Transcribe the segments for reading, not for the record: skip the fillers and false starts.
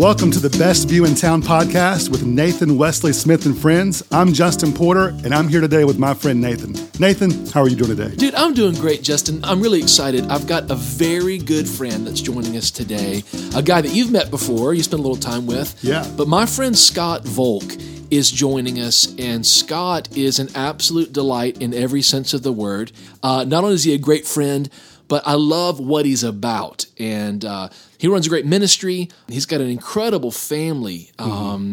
Welcome to the Best View in Town podcast with Nathan Wesley Smith and friends. I'm Justin Porter, and I'm here today with my friend Nathan. Nathan, how are you doing today? Dude, I'm doing great, Justin. I'm really excited. I've got a very good friend that's joining us today, a guy that you've met before, you spent a little time with. Yeah. But my friend Scott Volk is joining us, and Scott is an absolute delight in every sense of the word. Not only is he a great friend, but I love what he's about, and he runs a great ministry. He's got an incredible family.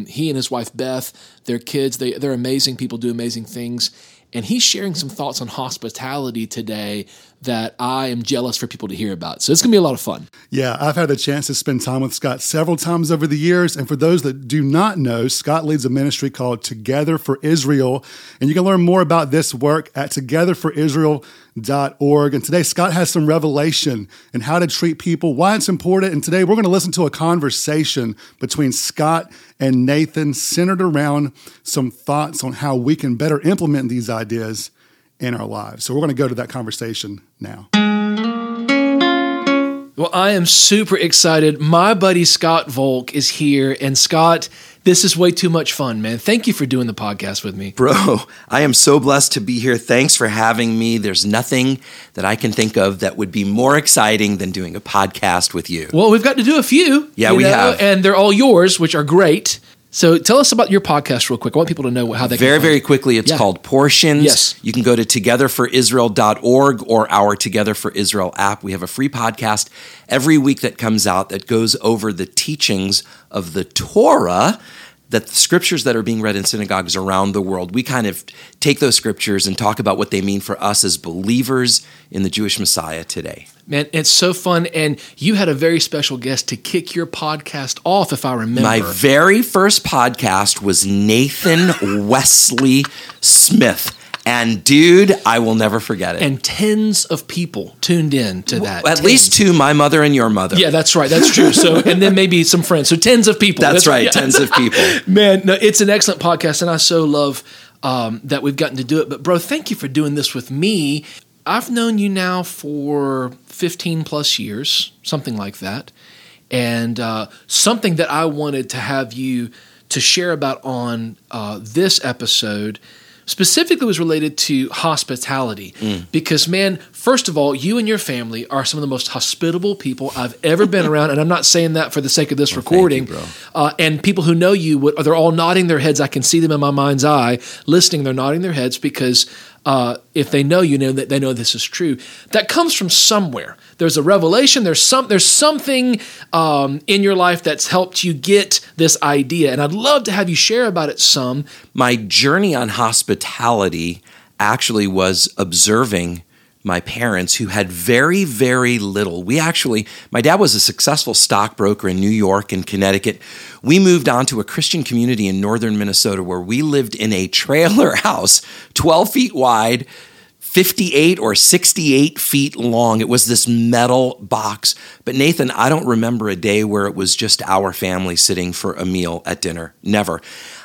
He and his wife, Beth, their kids, they're amazing people, do amazing things, and he's sharing some thoughts on hospitality today that I am jealous for people to hear about, so it's going to be a lot of fun. Yeah, I've had the chance to spend time with Scott several times over the years, and for those that do not know, Scott leads a ministry called Together for Israel, and you can learn more about this work at togetherforisrael.org. And today, Scott has some revelation in how to treat people, why it's important. And today, we're going to listen to a conversation between Scott and Nathan centered around some thoughts on how we can better implement these ideas in our lives. So we're going to go to that conversation now. Well, I am super excited. My buddy Scott Volk is here. And Scott, this is way too much fun, man. Thank you for doing the podcast with me. Bro, I am so blessed to be here. Thanks for having me. There's nothing that I can think of that would be more exciting than doing a podcast with you. Well, we've got to do a few. Yeah, we have. And they're all yours, which are great. So tell us about your podcast real quick. I want people to know how they can Very quickly, it's called Portions. Yes. You can go to togetherforisrael.org or our Together for Israel app. We have a free podcast every week that comes out that goes over the teachings of the Torah, that the scriptures that are being read in synagogues around the world. We kind of take those scriptures and talk about what they mean for us as believers in the Jewish Messiah today. Man, it's so fun, and you had a very special guest to kick your podcast off, if I remember. My very first podcast was Nathan Wesley Smith. And dude, I will never forget it. And tens of people tuned in to that. Well, at least two, my mother and your mother. Yeah, that's right. That's true. So, and then maybe some friends. So tens of people. That's right. Tens of people. Man, no, it's an excellent podcast, and I so love that we've gotten to do it. But bro, thank you for doing this with me. I've known you now for 15 plus years, something like that. And something that I wanted to have you to share about on this episode specifically was related to hospitality, because, man, first of all, you and your family are some of the most hospitable people I've ever been around, and I'm not saying that for the sake of this recording. Thank you, bro. And people who know you, they're all nodding their heads. I can see them in my mind's eye listening. They're nodding their heads because if they know you, that they know this is true. That comes from somewhere. There's a revelation. There's something in your life that's helped you get this idea, and I'd love to have you share about it some. My journey on hospitality actually was observing my parents, who had very, very little. My dad was a successful stockbroker in New York and Connecticut. We moved on to a Christian community in northern Minnesota where we lived in a trailer house, 12 feet wide, 58 or 68 feet long. It was this metal box. But Nathan, I don't remember a day where it was just our family sitting for a meal at dinner. Never.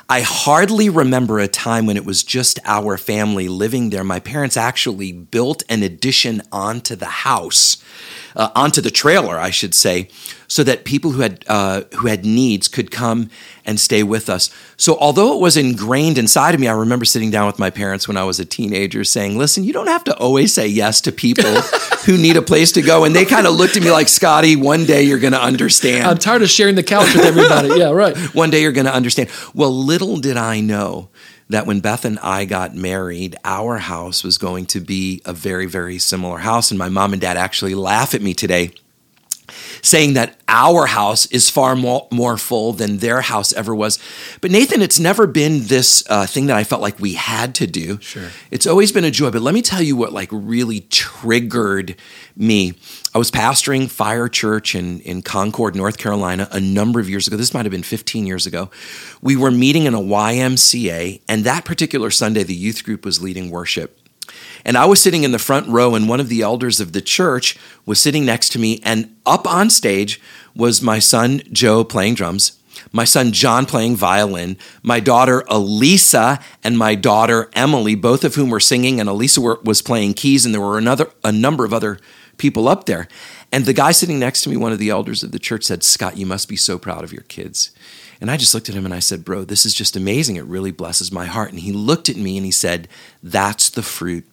I hardly remember a time when it was just our family living there. My parents actually built an addition onto the house, onto the trailer, I should say, so that people who had needs could come and stay with us. So although it was ingrained inside of me, I remember sitting down with my parents when I was a teenager saying, listen, you don't have to always say yes to people who need a place to go. And they kind of looked at me like, Scotty, one day you're going to understand. I'm tired of sharing the couch with everybody. Yeah, right. One day you're going to understand. Well, little did I know that when Beth and I got married, our house was going to be a very, very similar house. And my mom and dad actually laugh at me today, saying that our house is far more full than their house ever was. But Nathan, it's never been this thing that I felt like we had to do. Sure. It's always been a joy. But let me tell you what really triggered me. I was pastoring Fire Church in Concord, North Carolina, a number of years ago. This might have been 15 years ago. We were meeting in a YMCA, and that particular Sunday, the youth group was leading worship. And I was sitting in the front row, and one of the elders of the church was sitting next to me, and up on stage was my son, Joe, playing drums, my son John playing violin, my daughter Elisa and my daughter Emily, both of whom were singing, and Elisa was playing keys, and there were a number of other people up there. And the guy sitting next to me, one of the elders of the church, said, "Scott, you must be so proud of your kids." And I just looked at him and I said, "Bro, this is just amazing. It really blesses my heart." And he looked at me and he said, "That's the fruit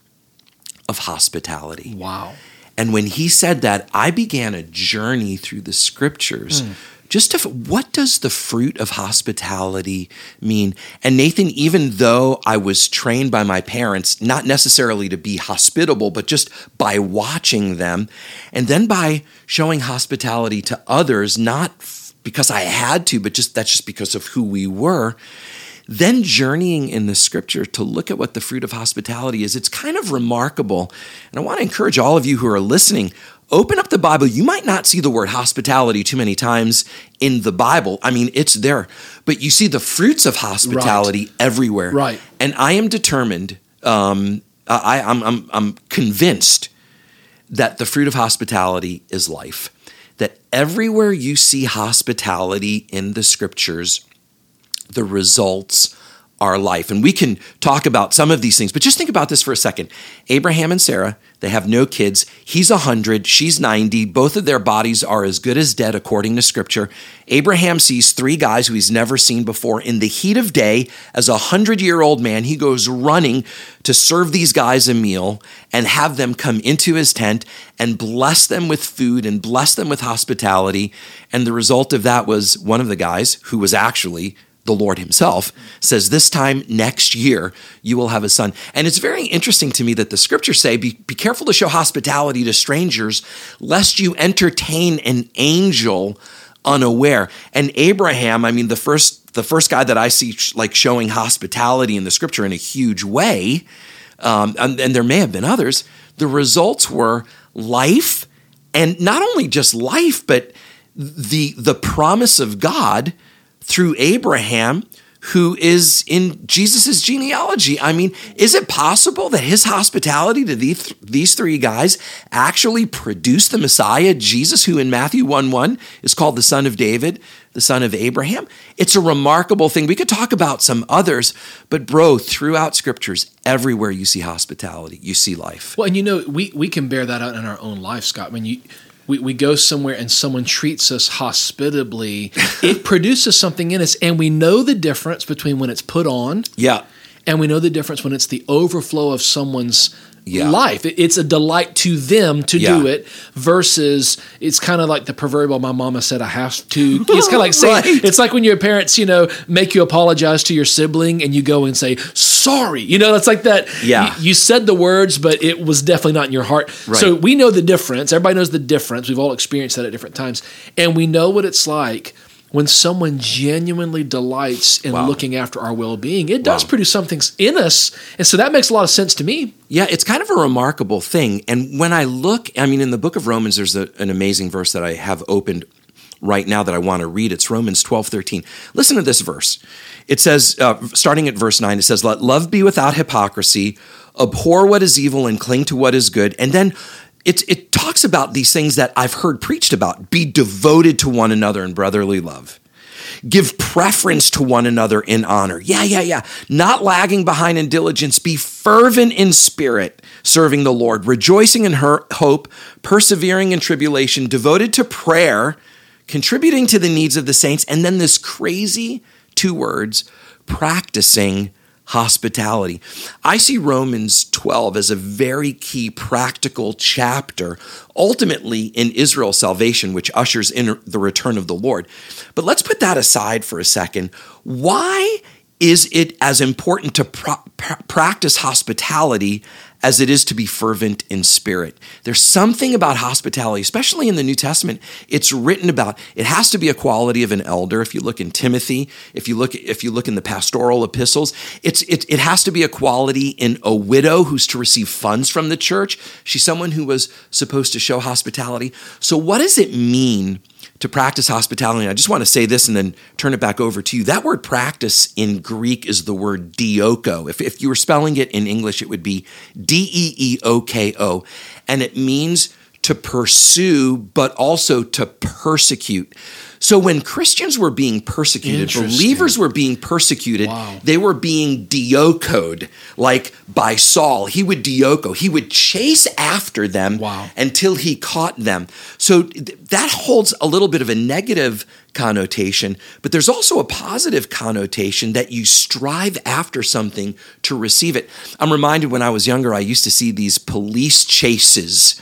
of hospitality." Wow. And when he said that, I began a journey through the scriptures. Just to, what does the fruit of hospitality mean? And Nathan, even though I was trained by my parents, not necessarily to be hospitable, but just by watching them, and then by showing hospitality to others, not because I had to, but just because of who we were, then journeying in the scripture to look at what the fruit of hospitality is, it's kind of remarkable. And I want to encourage all of you who are listening, open up the Bible. You might not see the word hospitality too many times in the Bible. I mean, it's there, but you see the fruits of hospitality everywhere. Right. And I am determined, I'm convinced that the fruit of hospitality is life, that everywhere you see hospitality in the scriptures, the results are life. And we can talk about some of these things, but just think about this for a second. Abraham and Sarah, they have no kids. He's 100, she's 90. Both of their bodies are as good as dead, according to scripture. Abraham sees three guys who he's never seen before. In the heat of day, as a 100-year-old man, he goes running to serve these guys a meal and have them come into his tent and bless them with food and bless them with hospitality. And the result of that was one of the guys, who was actually the Lord himself, says, "This time next year, you will have a son." And it's very interesting to me that the scriptures say, be careful to show hospitality to strangers, lest you entertain an angel unaware. And Abraham, I mean, the first guy that I see like showing hospitality in the scripture in a huge way, and there may have been others, the results were life, and not only just life, but the promise of God through Abraham, who is in Jesus's genealogy. I mean, is it possible that his hospitality to these three guys actually produced the Messiah, Jesus, who in Matthew 1:1 is called the son of David, the son of Abraham? It's a remarkable thing. We could talk about some others, but bro, throughout scriptures, everywhere you see hospitality, you see life. Well, and you know, we can bear that out in our own life, Scott. When we go somewhere and someone treats us hospitably, it produces something in us, and we know the difference between when it's put on, and we know the difference when it's the overflow of someone's life. It's a delight to them to do it, versus it's kind of like the proverbial, "My mama said I have to." It's kind of like saying, it's like when your parents, you know, make you apologize to your sibling and you go and say, "Sorry." You know, it's like that. Yeah. You said the words, but it was definitely not in your heart. Right. So we know the difference. Everybody knows the difference. We've all experienced that at different times. And we know what it's like when someone genuinely delights in looking after our well-being. It does produce something in us. And so that makes a lot of sense to me. Yeah, it's kind of a remarkable thing. And when I look, I mean, in the book of Romans, there's an amazing verse that I have opened right now that I want to read. It's Romans 12:13. Listen to this verse. It says, starting at verse 9, it says, "Let love be without hypocrisy, abhor what is evil and cling to what is good." And then it talks about these things that I've heard preached about. Be devoted to one another in brotherly love. Give preference to one another in honor. Not lagging behind in diligence. Be fervent in spirit, serving the Lord, rejoicing in her hope, persevering in tribulation, devoted to prayer, contributing to the needs of the saints. And then this crazy two words, practicing hospitality. I see Romans 12 as a very key practical chapter, ultimately in Israel's salvation, which ushers in the return of the Lord. But let's put that aside for a second. Why is it as important to practice hospitality as it is to be fervent in spirit? There's something about hospitality, especially in the New Testament, it's written about. It has to be a quality of an elder. If you look in Timothy, if you look in the pastoral epistles, it has to be a quality in a widow who's to receive funds from the church. She's someone who was supposed to show hospitality. So what does it mean to practice hospitality? I just want to say this and then turn it back over to you. That word practice in Greek is the word deoko. If you were spelling it in English, it would be deoko. And it means to pursue, but also to persecute. So when Christians were being persecuted, believers were being persecuted, they were being deocoed, like by Saul. He would deoco. He would chase after them until he caught them. So that holds a little bit of a negative connotation, but there's also a positive connotation that you strive after something to receive it. I'm reminded when I was younger, I used to see these police chases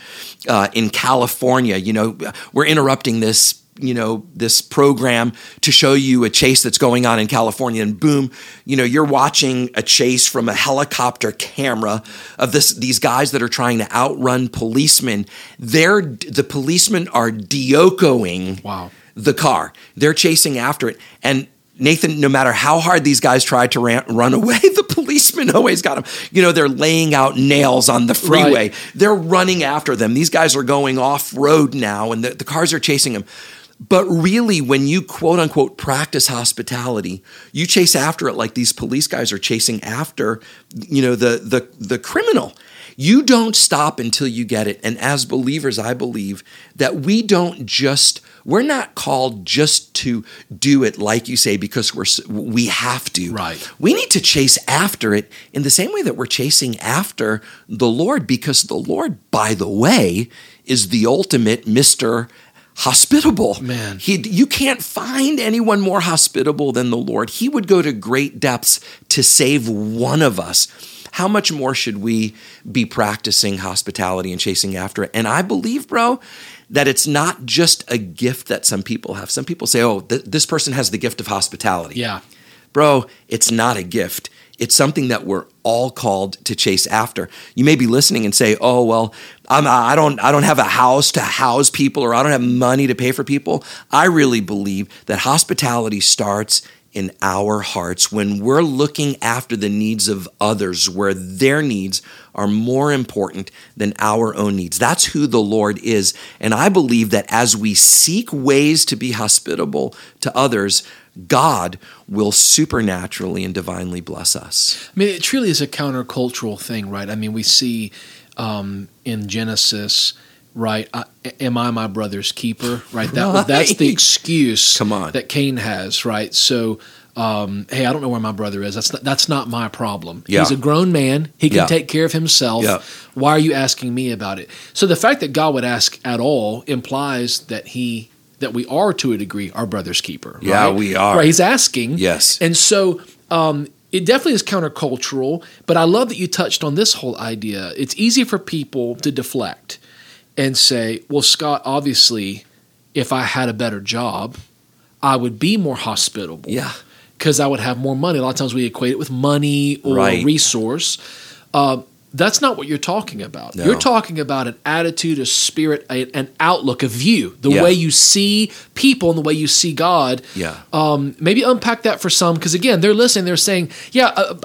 in California. You know, we're interrupting this, you know, this program to show you a chase that's going on in California, and boom, you know, you're watching a chase from a helicopter camera of these guys that are trying to outrun policemen. The policemen are deocoing the car. They're chasing after it. And Nathan, no matter how hard these guys tried to run away, the policeman always got them. You know, they're laying out nails on the freeway. Right. They're running after them. These guys are going off-road now, and the cars are chasing them. But really, when you quote-unquote practice hospitality, you chase after it like these police guys are chasing after, you know, the criminal. You don't stop until you get it. And as believers, I believe that we're not called just to do it, like you say, because we have to. Right. We need to chase after it in the same way that we're chasing after the Lord, because the Lord, by the way, is the ultimate Mr. Hospitable. Man. You can't find anyone more hospitable than the Lord. He would go to great depths to save one of us. How much more should we be practicing hospitality and chasing after it? And I believe, bro, that it's not just a gift that some people have. Some people say, oh, this person has the gift of hospitality. Yeah. Bro, it's not a gift. It's something that we're all called to chase after. You may be listening and say, oh, well, I don't have a house to house people, or I don't have money to pay for people. I really believe that hospitality starts in our hearts, when we're looking after the needs of others, where their needs are more important than our own needs. That's who the Lord is. And I believe that as we seek ways to be hospitable to others, God will supernaturally and divinely bless us. I mean, it truly is a countercultural thing, right? I mean, we see in Genesis, right, am I my brother's keeper? Right, that's the excuse that Cain has, right? So, hey, I don't know where my brother is. That's not my problem. Yeah. He's a grown man. He can take care of himself. Yeah. Why are you asking me about it? So the fact that God would ask at all implies that we are, to a degree, our brother's keeper. Right? Yeah, we are. Right, he's asking. Yes. And so it definitely is countercultural, but I love that you touched on this whole idea. It's easy for people to deflect and say, well, Scott, obviously, if I had a better job, I would be more hospitable. Yeah. Because I would have more money. A lot of times we equate it with money or resource. That's not what you're talking about. No. You're talking about an attitude, a spirit, an outlook, a view, the way you see people and the way you see God. Yeah. Maybe unpack that for some, because again, they're listening, they're saying,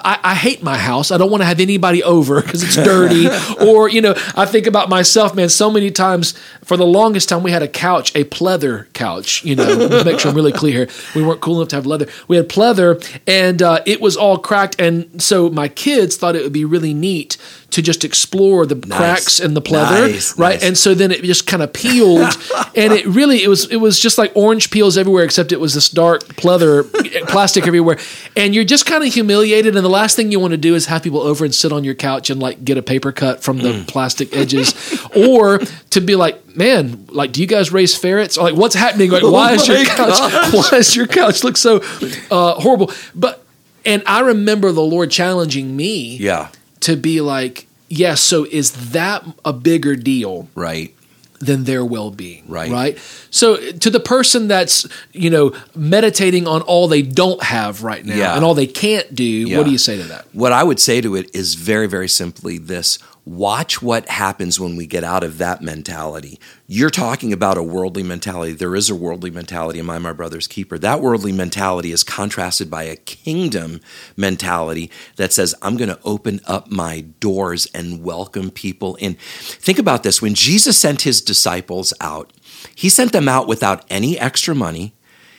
I hate my house. I don't want to have anybody over because it's dirty. Or, you know, I think about myself, man, so many times, for the longest time, we had a pleather couch, you know, make sure I'm really clear here. We weren't cool enough to have leather. We had pleather, and it was all cracked. And so my kids thought it would be really neat to just explore the cracks in the pleather, right? Nice. And so then it just kind of peeled, and it was just like orange peels everywhere, except it was this dark pleather, plastic everywhere. And you're just kind of humiliated, and the last thing you want to do is have people over and sit on your couch and like get a paper cut from the plastic edges, or to be like, man, like, do you guys raise ferrets? Or like, what's happening? Like, why is your couch look so horrible? But, and I remember the Lord challenging me. Yeah. To be like, yeah, so is that a bigger deal than their well-being? Right. So to the person that's, you know, meditating on all they don't have right now and all they can't do, what do you say to that? What I would say to it is very, very simply this. Watch what happens when we get out of that mentality. You're talking about a worldly mentality. There is a worldly mentality, am I my brother's keeper? That worldly mentality is contrasted by a kingdom mentality that says, I'm going to open up my doors and welcome people in. Think about this. When Jesus sent his disciples out, he sent them out without any extra money.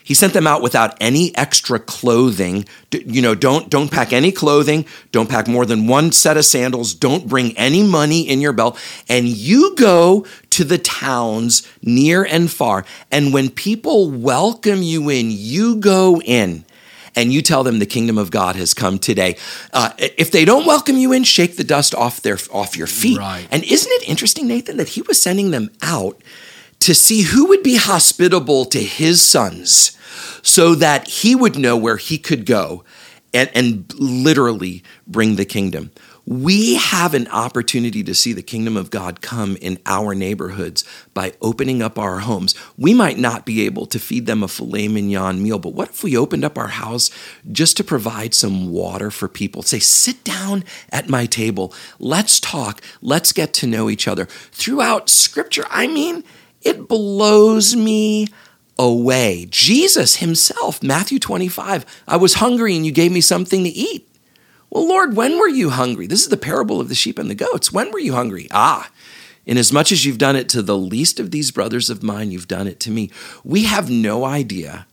He sent them out without any extra clothing. You know, don't pack any clothing. Don't pack more than one set of sandals. Don't bring any money in your belt. And you go to the towns near and far. And when people welcome you in, you go in and you tell them the kingdom of God has come today. If they don't welcome you in, shake the dust off your feet. Right. And isn't it interesting, Nathan, that he was sending them out to see who would be hospitable to his sons so that he would know where he could go and literally bring the kingdom. We have an opportunity to see the kingdom of God come in our neighborhoods by opening up our homes. We might not be able to feed them a filet mignon meal, but what if we opened up our house just to provide some water for people? Say, sit down at my table. Let's talk. Let's get to know each other. Throughout Scripture, it blows me away. Jesus himself, Matthew 25, I was hungry and you gave me something to eat. Well, Lord, when were you hungry? This is the parable of the sheep and the goats. When were you hungry? Inasmuch as you've done it to the least of these brothers of mine, you've done it to me. We have no idea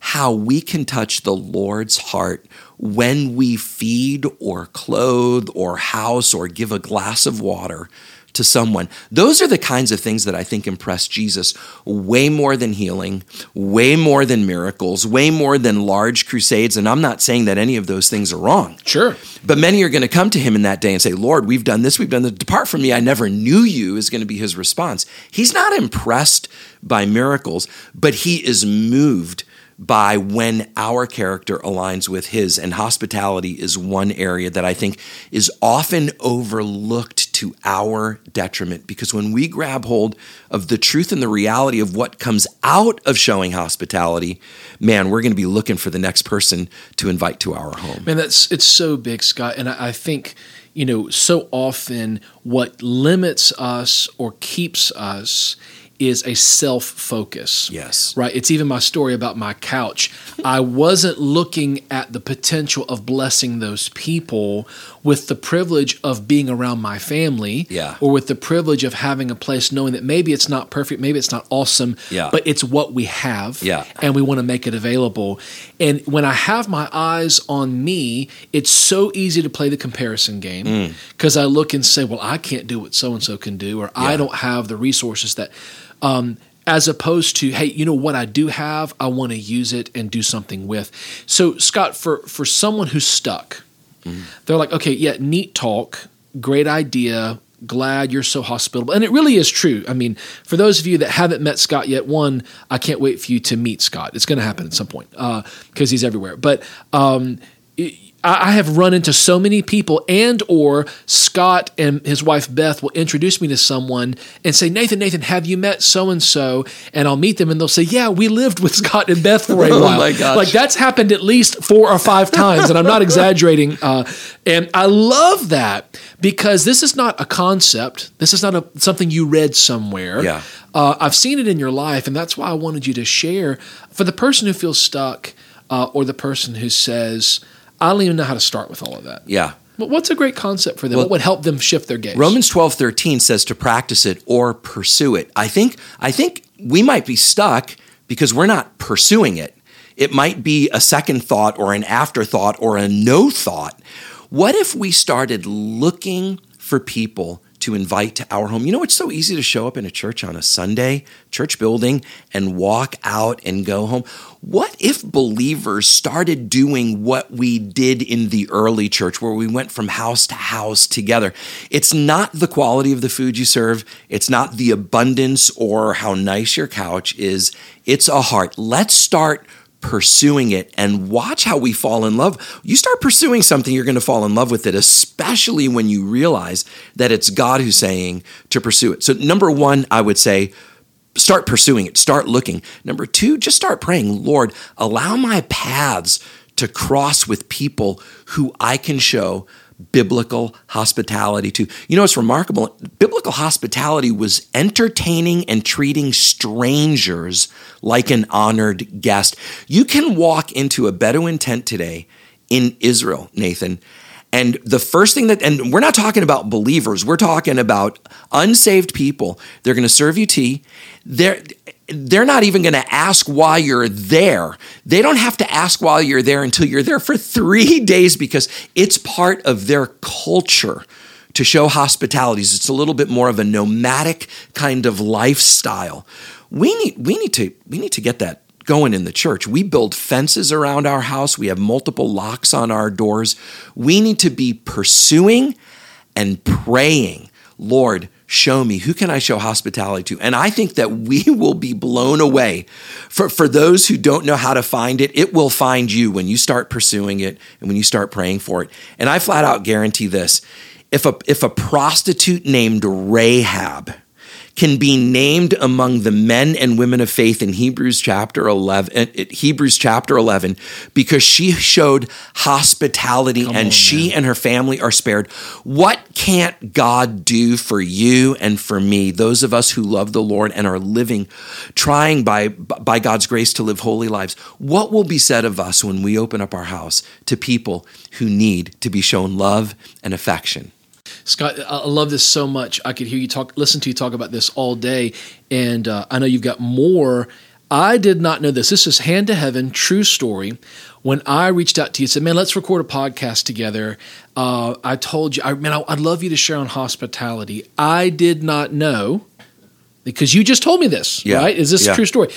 how we can touch the Lord's heart when we feed or clothe or house or give a glass of water to someone. Those are the kinds of things that I think impress Jesus way more than healing, way more than miracles, way more than large crusades. And I'm not saying that any of those things are wrong. Sure. But many are going to come to him in that day and say, Lord, we've done this, we've done this. Depart from me, I never knew you, is going to be his response. He's not impressed by miracles, but he is moved by when our character aligns with his. And hospitality is one area that I think is often overlooked to our detriment, because when we grab hold of the truth and the reality of what comes out of showing hospitality, man, we're going to be looking for the next person to invite to our home. Man, it's so big, Scott. And I think, so often what limits us or keeps us is a self-focus. Yes. Right? It's even my story about my couch. I wasn't looking at the potential of blessing those people with the privilege of being around my family, or with the privilege of having a place, knowing that maybe it's not perfect, maybe it's not awesome, but it's what we have, and we want to make it available. And when I have my eyes on me, it's so easy to play the comparison game, because I look and say, well, I can't do what so-and-so can do, or I don't have the resources that... as opposed to, hey, you know what I do have, I want to use it and do something with. So, Scott, for someone who's stuck, they're like, okay, neat talk, great idea, glad you're so hospitable. And it really is true. For those of you that haven't met Scott yet, one, I can't wait for you to meet Scott. It's going to happen at some point, because he's everywhere. But I have run into so many people, and or Scott and his wife Beth will introduce me to someone and say, Nathan, have you met so-and-so? And I'll meet them and they'll say, yeah, we lived with Scott and Beth for a while. Oh my gosh. Like that's happened at least 4 or 5 times, and I'm not exaggerating. And I love that, because this is not a concept. This is not something you read somewhere. Yeah. I've seen it in your life, and that's why I wanted you to share. For the person who feels stuck, or the person who says, I don't even know how to start with all of that. Yeah. But what's a great concept for them? Well, what would help them shift their gaze? Romans 12:13 says to practice it or pursue it. I think we might be stuck because we're not pursuing it. It might be a second thought or an afterthought or a no thought. What if we started looking for people to invite to our home? It's so easy to show up in a church on a Sunday, church building, and walk out and go home. What if believers started doing what we did in the early church, where we went from house to house together? It's not the quality of the food you serve. It's not the abundance or how nice your couch is. It's a heart. Let's start pursuing it and watch how we fall in love. You start pursuing something, you're going to fall in love with it, especially when you realize that it's God who's saying to pursue it. So number one, I would say, start pursuing it, start looking. Number two, just start praying, Lord, allow my paths to cross with people who I can show biblical hospitality to. It's remarkable. Biblical hospitality was entertaining and treating strangers like an honored guest. You can walk into a Bedouin tent today in Israel, Nathan, And the first thing that, and we're not talking about believers, we're talking about unsaved people. They're going to serve you tea. They're not even going to ask why you're there. They don't have to ask why you're there until you're there for 3 days, because it's part of their culture to show hospitalities. It's a little bit more of a nomadic kind of lifestyle. We need to get that going in the church. We build fences around our house. We have multiple locks on our doors. We need to be pursuing and praying, Lord, show me, who can I show hospitality to? And I think that we will be blown away. For those who don't know how to find it, it will find you when you start pursuing it and when you start praying for it. And I flat out guarantee this. If a prostitute named Rahab can be named among the men and women of faith in Hebrews chapter 11, because she showed hospitality and her family are spared. What can't God do for you and for me, those of us who love the Lord and are living, trying by God's grace to live holy lives? What will be said of us when we open up our house to people who need to be shown love and affection? Scott, I love this so much. I could hear you listen to you talk about this all day, and I know you've got more. I did not know this. This is hand to heaven, true story. When I reached out to you and said, man, let's record a podcast together, I told you, I'd love you to share on hospitality. I did not know, because you just told me this, right? Is this a true story?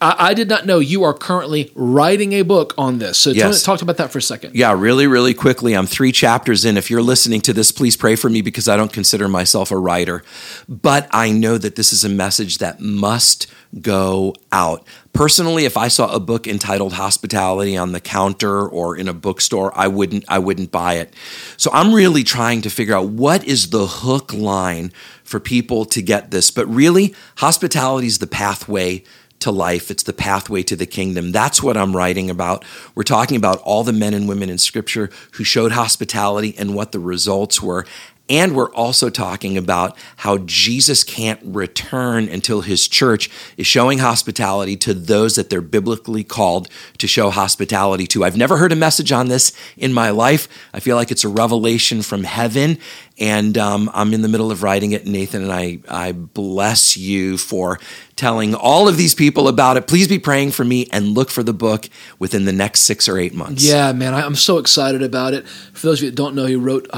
I did not know you are currently writing a book on this. So talk about that for a second. Yeah, really, really quickly. I'm 3 chapters in. If you're listening to this, please pray for me, because I don't consider myself a writer. But I know that this is a message that must go out. Personally, if I saw a book entitled Hospitality on the counter or in a bookstore, I wouldn't buy it. So I'm really trying to figure out what is the hook line for people to get this. But really, hospitality is the pathway to life. It's the pathway to the kingdom. That's what I'm writing about. We're talking about all the men and women in Scripture who showed hospitality and what the results were. And we're also talking about how Jesus can't return until his church is showing hospitality to those that they're biblically called to show hospitality to. I've never heard a message on this in my life. I feel like it's a revelation from heaven, and I'm in the middle of writing it. Nathan and I bless you for telling all of these people about it. Please be praying for me, and look for the book within the next 6 or 8 months. Yeah, man, I'm so excited about it. For those of you that don't know, he wrote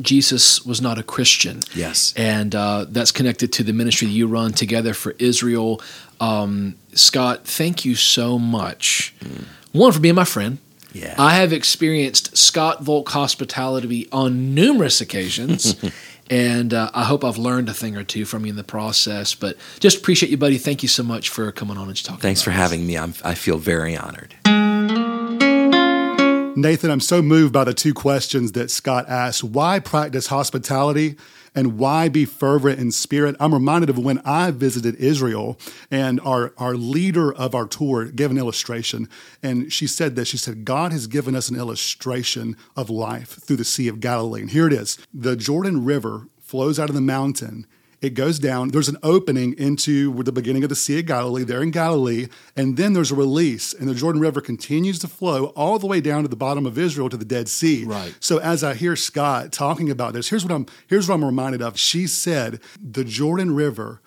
Jesus Was Not a Christian. Yes. And that's connected to the ministry that you run, Together for Israel. Scott, thank you so much. One, for being my friend. Yeah. I have experienced Scott Volk hospitality on numerous occasions, and I hope I've learned a thing or two from you in the process. But just appreciate you, buddy. Thank you so much for coming on and talking. Thanks for having me. I feel very honored. Nathan, I'm so moved by the 2 questions that Scott asked. Why practice hospitality, and why be fervent in spirit? I'm reminded of when I visited Israel, and our leader of our tour gave an illustration. And she said this. She said, God has given us an illustration of life through the Sea of Galilee. And here it is. The Jordan River flows out of the mountain. It goes down. There's an opening into the beginning of the Sea of Galilee. They're in Galilee. And then there's a release. And the Jordan River continues to flow all the way down to the bottom of Israel, to the Dead Sea. Right. So as I hear Scott talking about this, here's what I'm reminded of. She said, the Jordan River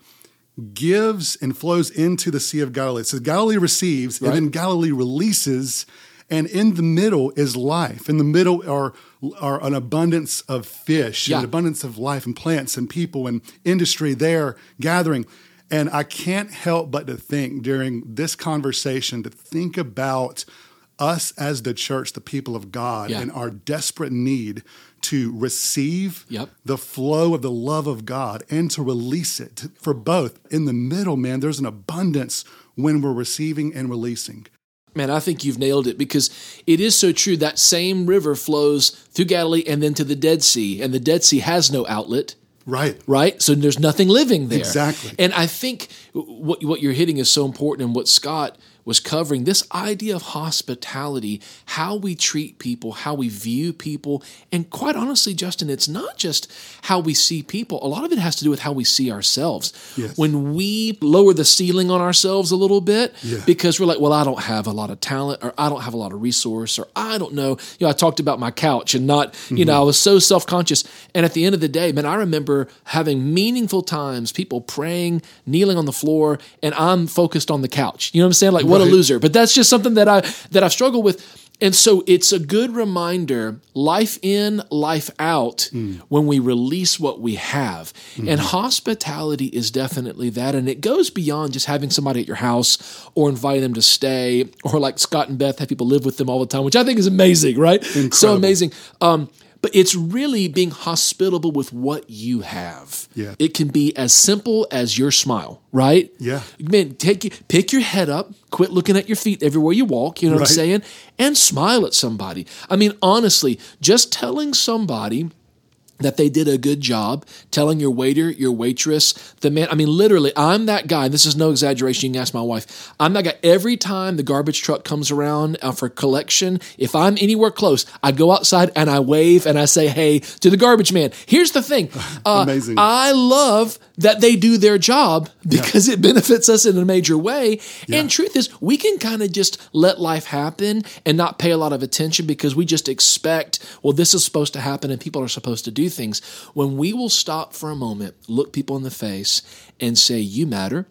gives and flows into the Sea of Galilee. So Galilee receives, and then Galilee releases. And in the middle is life. In the middle are an abundance of fish, an abundance of life and plants and people and industry there gathering. And I can't help but to think during this conversation, to think about us as the church, the people of God, and our desperate need to receive the flow of the love of God and to release it. For both, in the middle, man, there's an abundance when we're receiving and releasing. Man, I think you've nailed it, because it is so true. That same river flows through Galilee and then to the Dead Sea, and the Dead Sea has no outlet. Right? So there's nothing living there. Exactly. And I think what you're hitting is so important, and what Scott was covering this idea of hospitality, how we treat people, how we view people. And quite honestly, Justin, it's not just how we see people. A lot of it has to do with how we see ourselves. Yes. When we lower the ceiling on ourselves a little bit, because we're like, well, I don't have a lot of talent, or I don't have a lot of resource, or I don't know. You know, I talked about my couch and not, you know, I was so self-conscious. And at the end of the day, man, I remember having meaningful times, people praying, kneeling on the floor, and I'm focused on the couch. You know what I'm saying? Like, what a loser. But that's just something that I've struggled with. And so it's a good reminder, life in, life out, when we release what we have. And hospitality is definitely that. And it goes beyond just having somebody at your house or inviting them to stay, or like Scott and Beth have people live with them all the time, which I think is amazing, right? Incredible. So amazing. But it's really being hospitable with what you have. Yeah. It can be as simple as your smile, right? Yeah. Man, pick your head up, quit looking at your feet everywhere you walk, you know what I'm saying? And smile at somebody. I mean, honestly, just telling somebody that they did a good job, telling your waiter, your waitress, the man. I mean, literally, I'm that guy. This is no exaggeration. You can ask my wife. I'm that guy. Every time the garbage truck comes around for collection, if I'm anywhere close, I go outside and I wave and I say, hey, to the garbage man. Here's the thing. Amazing. I love that they do their job because it benefits us in a major way. Yeah. And truth is, we can kind of just let life happen and not pay a lot of attention because we just expect, well, this is supposed to happen and people are supposed to do things. When we will stop for a moment, look people in the face and say, you matter.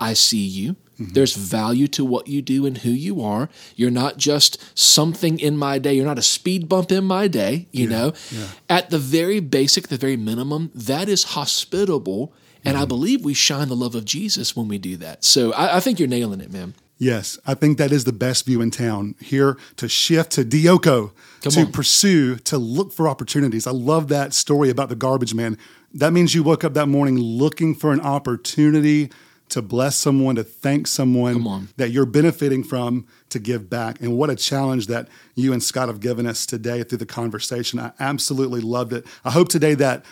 I see you. There's value to what you do and who you are. You're not just something in my day. You're not a speed bump in my day, you know. Yeah. At the very basic, the very minimum, that is hospitable. And I believe we shine the love of Jesus when we do that. So I think you're nailing it, man. Yes, I think that is the best view in town. Here to shift to Dioko, to pursue, to look for opportunities. I love that story about the garbage man. That means you woke up that morning looking for an opportunity to bless someone, to thank someone that you're benefiting from, to give back. And what a challenge that you and Scott have given us today through the conversation. I absolutely loved it. I hope today that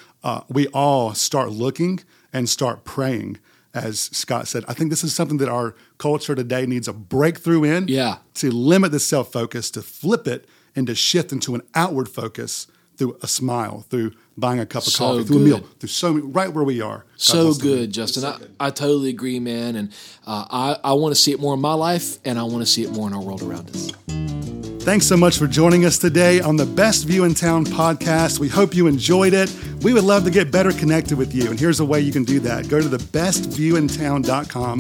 we all start looking and start praying. As Scott said, I think this is something that our culture today needs a breakthrough in, to limit the self-focus, to flip it, and to shift into an outward focus through a smile, through buying a cup of coffee, through a meal, through right where we are. So good, Justin. I totally agree, man. And I want to see it more in my life, and I want to see it more in our world around us. Thanks so much for joining us today on the Best View in Town podcast. We hope you enjoyed it. We would love to get better connected with you. And here's a way you can do that. Go to TheBestViewInTown.com.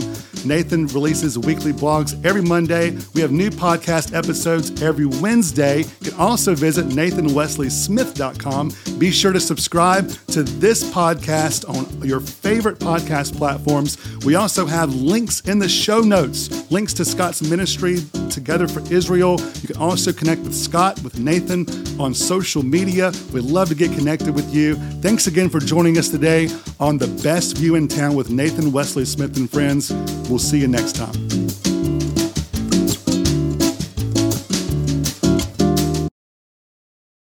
Nathan releases weekly blogs every Monday. We have new podcast episodes every Wednesday. You can also visit NathanWesleySmith.com. Be sure to subscribe to this podcast on your favorite podcast platforms. We also have links in the show notes, links to Scott's ministry, Together for Israel. You can also connect with Scott, with Nathan on social media. We'd love to get connected with you. Thanks again for joining us today on The Best View in Town with Nathan Wesley Smith and friends. We'll see you next time.